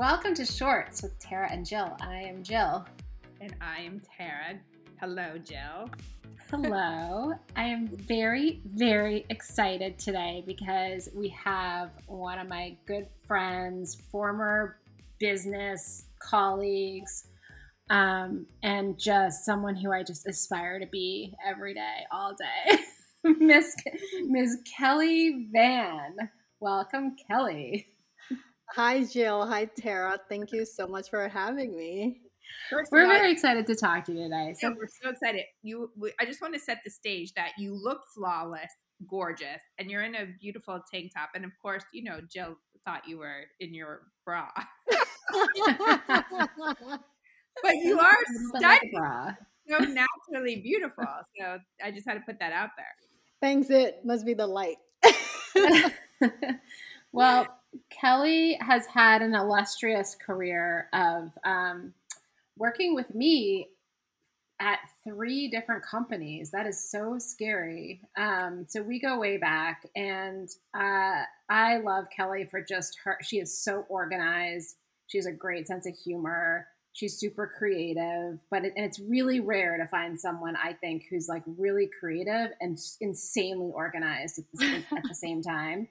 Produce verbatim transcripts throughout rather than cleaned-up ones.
Welcome to Shorts with Tara and Jill. I am Jill. And I am Tara. Hello, Jill. Hello. I am very, very excited today because we have one of my good friends, former business colleagues, um, and just someone who I just aspire to be every day, all day. Miss Miss Kelly Vann. Welcome, Kelly. Hi, Jill. Hi, Tara. Thank you so much for having me. First we're all, very excited to talk to you today. So yeah, we're so excited. You, we, I just want to set the stage that you look flawless, gorgeous, and you're in a beautiful tank top. And of course, you know, Jill thought you were in your bra. But you are stunning. So naturally beautiful. So I just had to put that out there. Thanks. It must be the light. Well, Kelly has had an illustrious career of um, working with me at three different companies. That is so scary. Um, so we go way back, and uh, I love Kelly for just her. She is so organized. She has a great sense of humor. She's super creative, but it, and it's really rare to find someone, I think, who's like really creative and insanely organized at the, at the same time.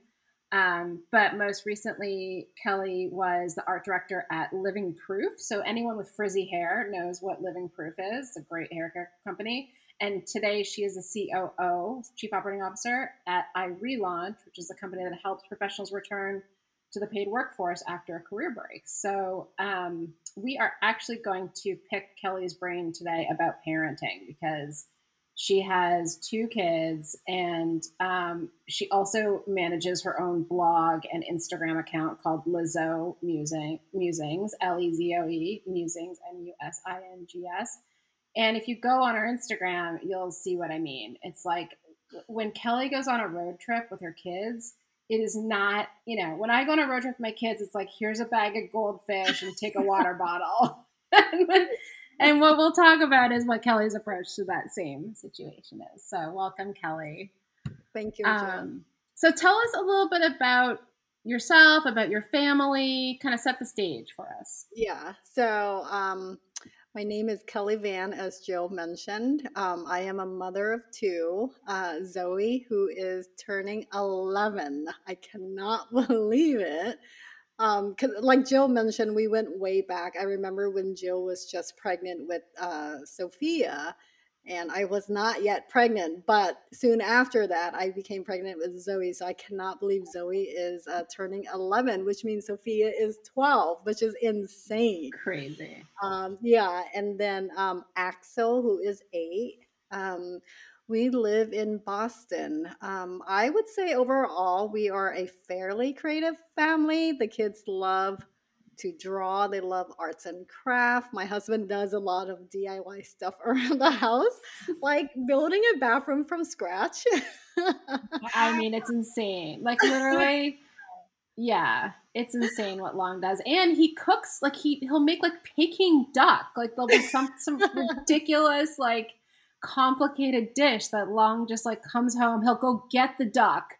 Um, but most recently, Kelly was the art director at Living Proof. So anyone with frizzy hair knows what Living Proof is. It's a great hair care company. And today she is the C O O, Chief Operating Officer, at iRelaunch, which is a company that helps professionals return to the paid workforce after a career break. So um, we are actually going to pick Kelly's brain today about parenting because she has two kids, and um, she also manages her own blog and Instagram account called Lezoe Musings, L E Z O E, Musings, M U S I N G S. And if you go on her Instagram, you'll see what I mean. It's like when Kelly goes on a road trip with her kids, it is not, you know, when I go on a road trip with my kids, it's like, here's a bag of goldfish and take a water bottle. And what we'll talk about is what Kelly's approach to that same situation is. So welcome, Kelly. Thank you, Jill. Um, so tell us a little bit about yourself, about your family, kind of set the stage for us. Yeah. So um, my name is Kelly Vann, as Jill mentioned. Um, I am a mother of two, uh, Zoe, who is turning eleven. I cannot believe it. Um, cause like Jill mentioned, we went way back. I remember when Jill was just pregnant with uh, Sophia, and I was not yet pregnant, but soon after that, I became pregnant with Zoe. So I cannot believe Zoe is uh, turning eleven, which means Sophia is twelve, which is insane. Crazy. Um, yeah. And then um, Axel, who is eight. Um, We live in Boston. Um, I would say overall, we are a fairly creative family. The kids love to draw. They love arts and craft. My husband does a lot of D I Y stuff around the house, like building a bathroom from scratch. I mean, it's insane. Like literally, yeah, it's insane what Long does. And he cooks, like he, he'll make like Peking duck. Like there'll be some, some ridiculous, like, complicated dish that Long just like comes home. He'll go get the duck,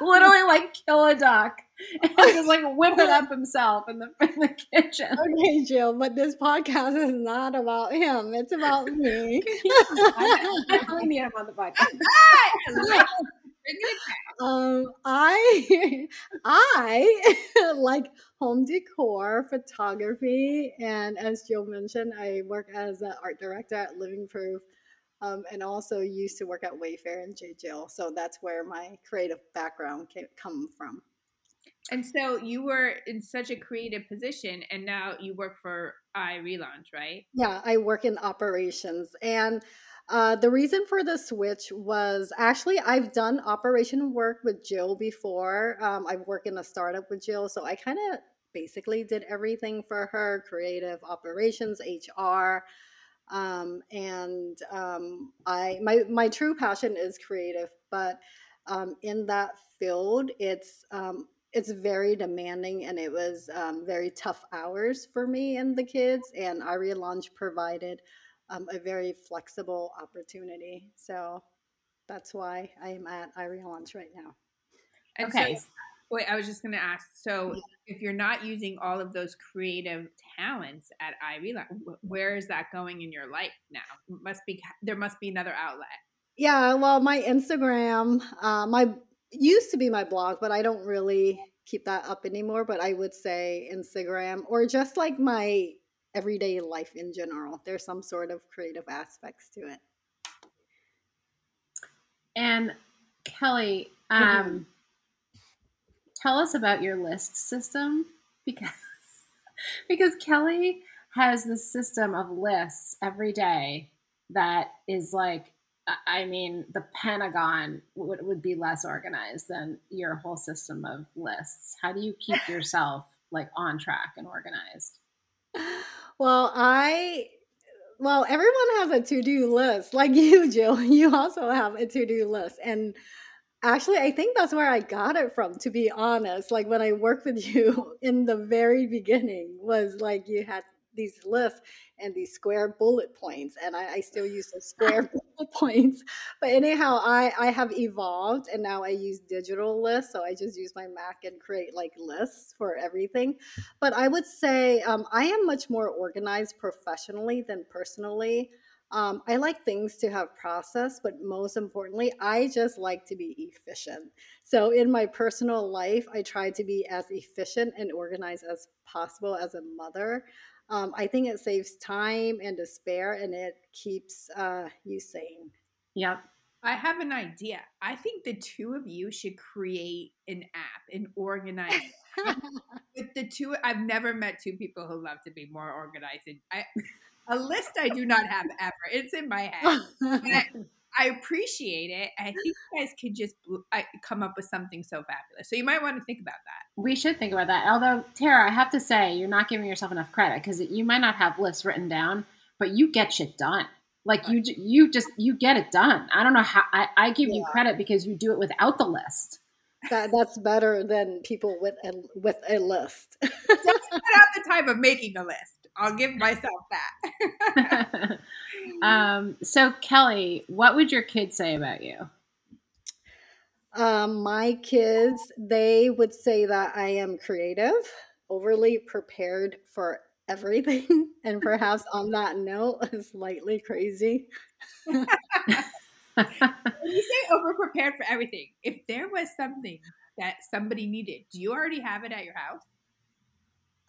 literally like kill a duck and just like whip it up himself in the, in the kitchen. Okay, Jill, but this podcast is not about him. It's about me. I, I really need him on the podcast. um, I, I like home decor, photography, and as Jill mentioned, I work as an art director at Living Proof. Um, and also used to work at Wayfair and J. Jill. So that's where my creative background came come from. And so you were in such a creative position, and now you work for iRelaunch, right? Yeah, I work in operations. And uh, the reason for the switch was actually I've done operation work with Jill before. Um, I've worked in a startup with Jill. So I kind of basically did everything for her, creative operations, H R. Um, and, um, I, my, my true passion is creative, but, um, in that field, it's, um, it's very demanding, and it was, um, very tough hours for me and the kids, and iRelaunch provided, um, a very flexible opportunity. So that's why I am at iRelaunch right now. And okay. So, Wait, I was just going to ask. So if you're not using all of those creative talents at iRelaunch, where is that going in your life now? It must be there must be another outlet. Yeah, well, my Instagram, uh, my used to be my blog, but I don't really keep that up anymore. But I would say Instagram, or just like my everyday life in general, there's some sort of creative aspects to it. And Kelly, um, mm-hmm. tell us about your list system, because because Kelly has this system of lists every day that is like, I mean, the Pentagon would, would be less organized than your whole system of lists. How do you keep yourself like on track and organized? Well, I, well, everyone has a to-do list. Like you, Jill, you also have a to-do list. And actually, I think that's where I got it from, to be honest. Like when I worked with you in the very beginning was like you had these lists and these square bullet points. And I, I still use the square bullet points. But anyhow, I, I have evolved and now I use digital lists. So I just use my Mac and create like lists for everything. But I would say um, I am much more organized professionally than personally. Um, I like things to have process, but most importantly, I just like to be efficient. So in my personal life, I try to be as efficient and organized as possible as a mother. Um, I think it saves time and to spare, and it keeps uh, you sane. Yep. I have an idea. I think the two of you should create an app, an organized app. With the two, I've never met two people who love to be more organized. I, a list I do not have ever. It's in my head. I, I appreciate it. I think you guys could just I, come up with something so fabulous. So you might want to think about that. We should think about that. Although, Tara, I have to say, you're not giving yourself enough credit, because you might not have lists written down, but you get shit done. Like you, you just, you get it done. I don't know how I, I give yeah. you credit because you do it without the list. That, that's better than people with a, with a list. Just not the time of making a list. I'll give myself that. um, so Kelly, what would your kids say about you? Um, my kids, they would say that I am creative, overly prepared for everything, and perhaps on that note, slightly crazy. When you say over-prepared for everything, if there was something that somebody needed, do you already have it at your house?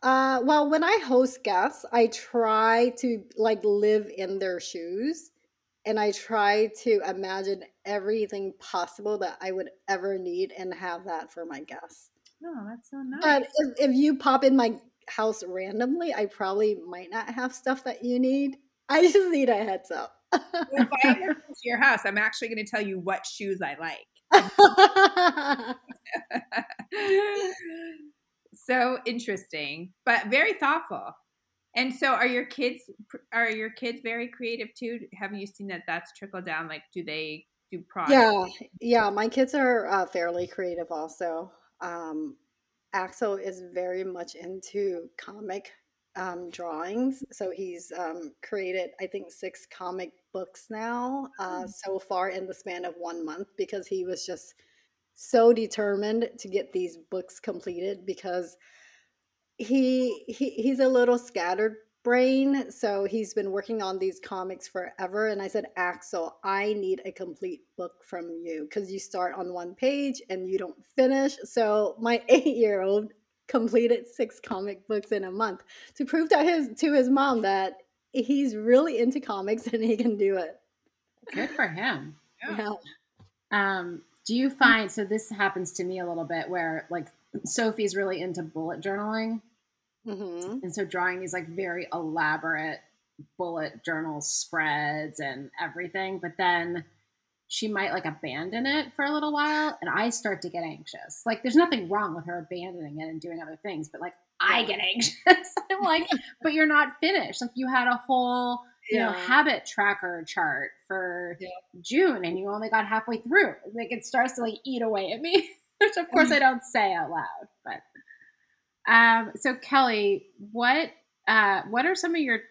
Uh, well, when I host guests, I try to like live in their shoes, and I try to imagine everything possible that I would ever need and have that for my guests. Oh, that's so nice. But if, if you pop in my house randomly, I probably might not have stuff that you need. I just need a heads up. If I ever come to your house, I'm actually going to tell you what shoes I like. So interesting, but very thoughtful. And so are your kids, are your kids very creative too? Haven't you seen that that's trickled down? Like, do they do projects? Yeah. Yeah. My kids are uh, fairly creative also. Um, Axel is very much into comic um, drawings. So he's um, created, I think, six comic books now uh, mm-hmm. so far in the span of one month, because he was just so determined to get these books completed, because he, he he's a little scattered brain. So he's been working on these comics forever. And I said, Axel, I need a complete book from you, because you start on one page and you don't finish. So my eight-year-old completed six comic books in a month to prove to his to his mom that he's really into comics and he can do it. Good for him. Yeah. yeah. Um. Do you find, so this happens to me a little bit, where like Sophie's really into bullet journaling. Mm-hmm. And so drawing these like very elaborate bullet journal spreads and everything, but then she might like abandon it for a little while and I start to get anxious. Like there's nothing wrong with her abandoning it and doing other things, but like I get anxious. I'm like, but you're not finished. Like you had a whole... you know, yeah. habit tracker chart for yeah. June and you only got halfway through. Like it starts to like eat away at me, which of course I don't say out loud, but, um, so Kelly, what, uh, what are some of your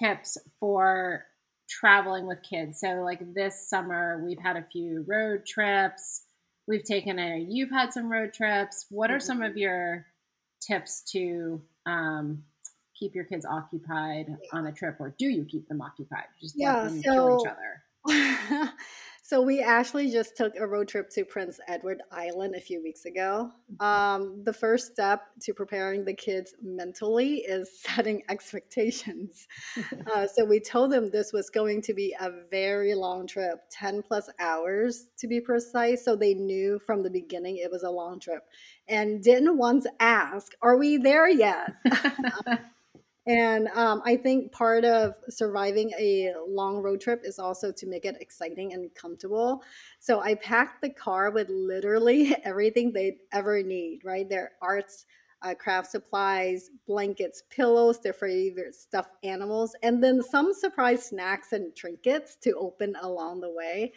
tips for traveling with kids? So like this summer we've had a few road trips, we've taken. I know you've had some road trips. What are some of your tips to um, keep your kids occupied on a trip, or do you keep them occupied? Just yeah, let them so, kill each other. So we actually just took a road trip to Prince Edward Island a few weeks ago. Um, the first step to preparing the kids mentally is setting expectations. Uh, so we told them this was going to be a very long trip, ten plus hours to be precise. So they knew from the beginning it was a long trip and didn't once ask, are we there yet? And um, I think part of surviving a long road trip is also to make it exciting and comfortable. So I packed the car with literally everything they'd ever need, right? Their arts, uh, craft supplies, blankets, pillows, their favorite stuffed animals, and then some surprise snacks and trinkets to open along the way.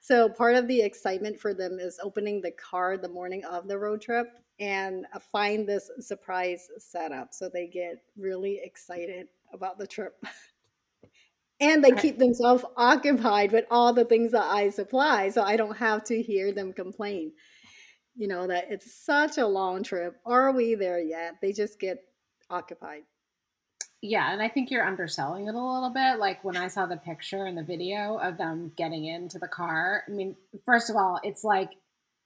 So part of the excitement for them is opening the car the morning of the road trip and find this surprise setup. So they get really excited about the trip. And they keep themselves occupied with all the things that I supply. So I don't have to hear them complain, you know, that it's such a long trip. Are we there yet? They just get occupied. Yeah, and I think you're underselling it a little bit. Like when I saw the picture and the video of them getting into the car, I mean, first of all, it's like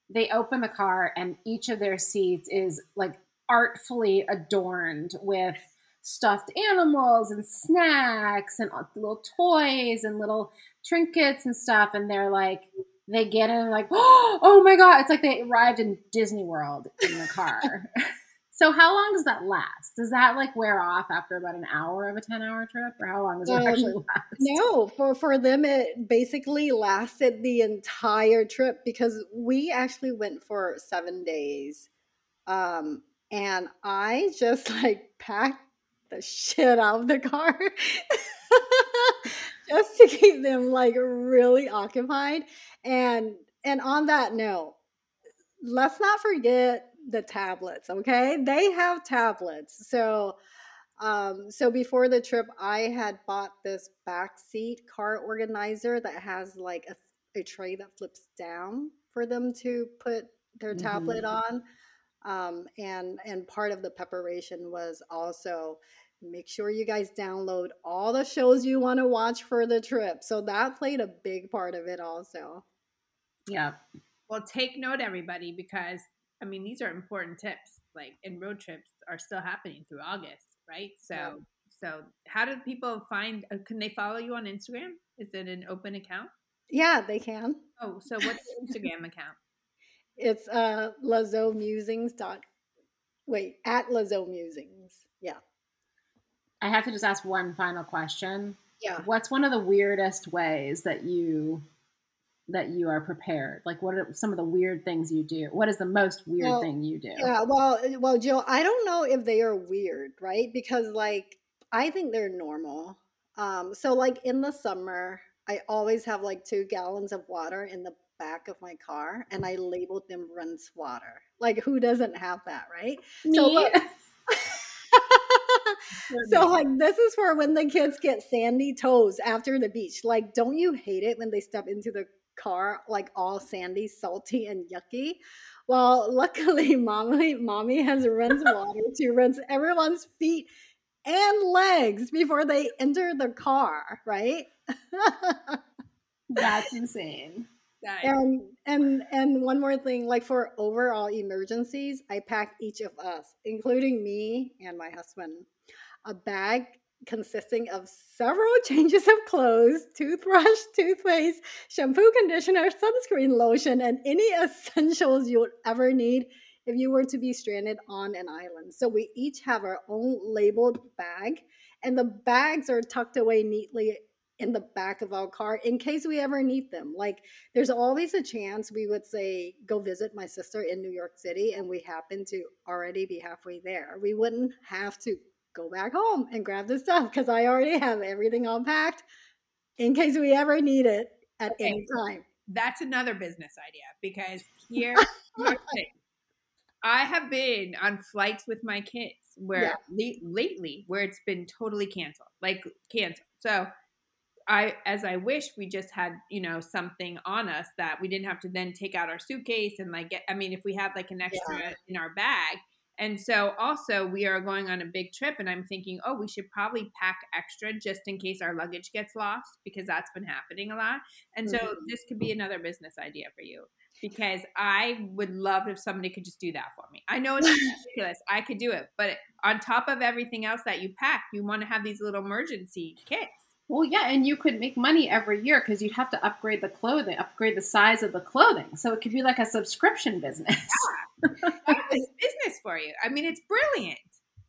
they open the car and each of their seats is like artfully adorned with stuffed animals and snacks and little toys and little trinkets and stuff. And they're like, they get in and like, oh my God, it's like they arrived in Disney World in the car. So how long does that last? Does that like wear off after about an hour of a ten hour trip, or how long does um, it actually last? No, for, for them, it basically lasted the entire trip because we actually went for seven days. Um, and I just like packed the shit out of the car just to keep them like really occupied. And, and on that note, let's not forget the tablets. Okay. They have tablets. So, um, so before the trip, I had bought this backseat car organizer that has like a, a tray that flips down for them to put their mm-hmm. tablet on. Um, and, and part of the preparation was also make sure you guys download all the shows you want to watch for the trip. So that played a big part of it also. Yeah. Well, take note, everybody, because I mean, these are important tips, like, and road trips are still happening through August, right? So, yeah. so how do people find, uh, can they follow you on Instagram? Is it an open account? Yeah, they can. Oh, so what's your Instagram account? It's uh, Lezoe Musings dot, wait, at Lezoe Musings. Yeah. I have to just ask one final question. Yeah. What's one of the weirdest ways that you... that you are prepared? Like what are some of the weird things you do? What is the most weird well, thing you do? Yeah, well, well, Jill, I don't know if they are weird, right? Because like, I think they're normal. Um, so like in the summer, I always have like two gallons of water in the back of my car and I labeled them rinse water. Like who doesn't have that, right? Me. So, like, So like this is for when the kids get sandy toes after the beach. Like, don't you hate it when they step into the car like all sandy, salty, and yucky? Well, luckily mommy mommy has rinsed water to rinse everyone's feet and legs before they enter the car, right? That's insane. That and is. and and one more thing, like for overall emergencies, I packed each of us, including me and my husband, a bag consisting of several changes of clothes, toothbrush, toothpaste, shampoo, conditioner, sunscreen, lotion, and any essentials you would ever need if you were to be stranded on an island. So we each have our own labeled bag, and the bags are tucked away neatly in the back of our car in case we ever need them. Like there's always a chance we would say, go visit my sister in New York City, and we happen to already be halfway there. We wouldn't have to go back home and grab the stuff because I already have everything all packed in case we ever need it at okay. any time. That's another business idea, because here, I have been on flights with my kids where yeah. le- lately where it's been totally canceled, like canceled. So I, as I wish we just had, you know, something on us that we didn't have to then take out our suitcase and like, get, I mean, if we had like an extra yeah. in our bag. And so also we are going on a big trip and I'm thinking, oh, we should probably pack extra just in case our luggage gets lost, because that's been happening a lot. And mm-hmm. so this could be another business idea for you, because I would love if somebody could just do that for me. I know it's ridiculous. I could do it. But on top of everything else that you pack, you want to have these little emergency kits. Well, yeah, and you could make money every year because you'd have to upgrade the clothing, upgrade the size of the clothing. So it could be like a subscription business. Yeah. That's business for you. I mean, it's brilliant.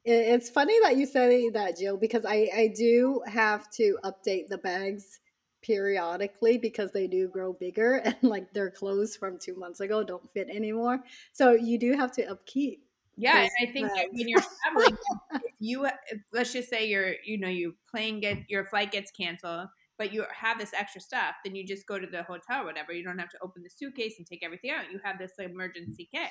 It's funny that you say that, Jill, because I, I do have to update the bags periodically because they do grow bigger and like their clothes from two months ago don't fit anymore. So you do have to upkeep. Yeah, and I think that when you're traveling, if you if, let's just say you're, you know, your plane get your flight gets canceled, but you have this extra stuff, then you just go to the hotel or whatever. You don't have to open the suitcase and take everything out. You have this emergency kit.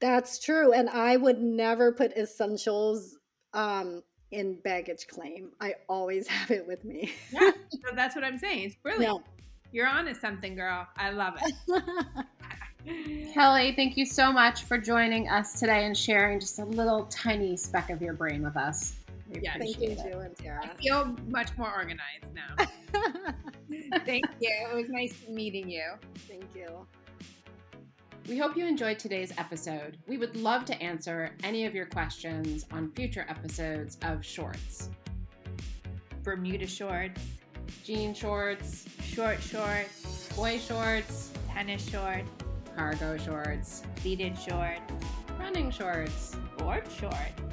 That's true, and I would never put essentials um, in baggage claim. I always have it with me. Yeah, so that's what I'm saying. It's brilliant. No. You're on to something, girl. I love it. Kelly, thank you so much for joining us today and sharing just a little tiny speck of your brain with us. We yeah, thank you, Jill and Tara. I feel much more organized now. Thank you. It was nice meeting you. Thank you. We hope you enjoyed today's episode. We would love to answer any of your questions on future episodes of shorts. Bermuda shorts. Jean shorts. Short shorts. Boy shorts. Tennis shorts. Cargo shorts, pleated shorts, running shorts, board shorts.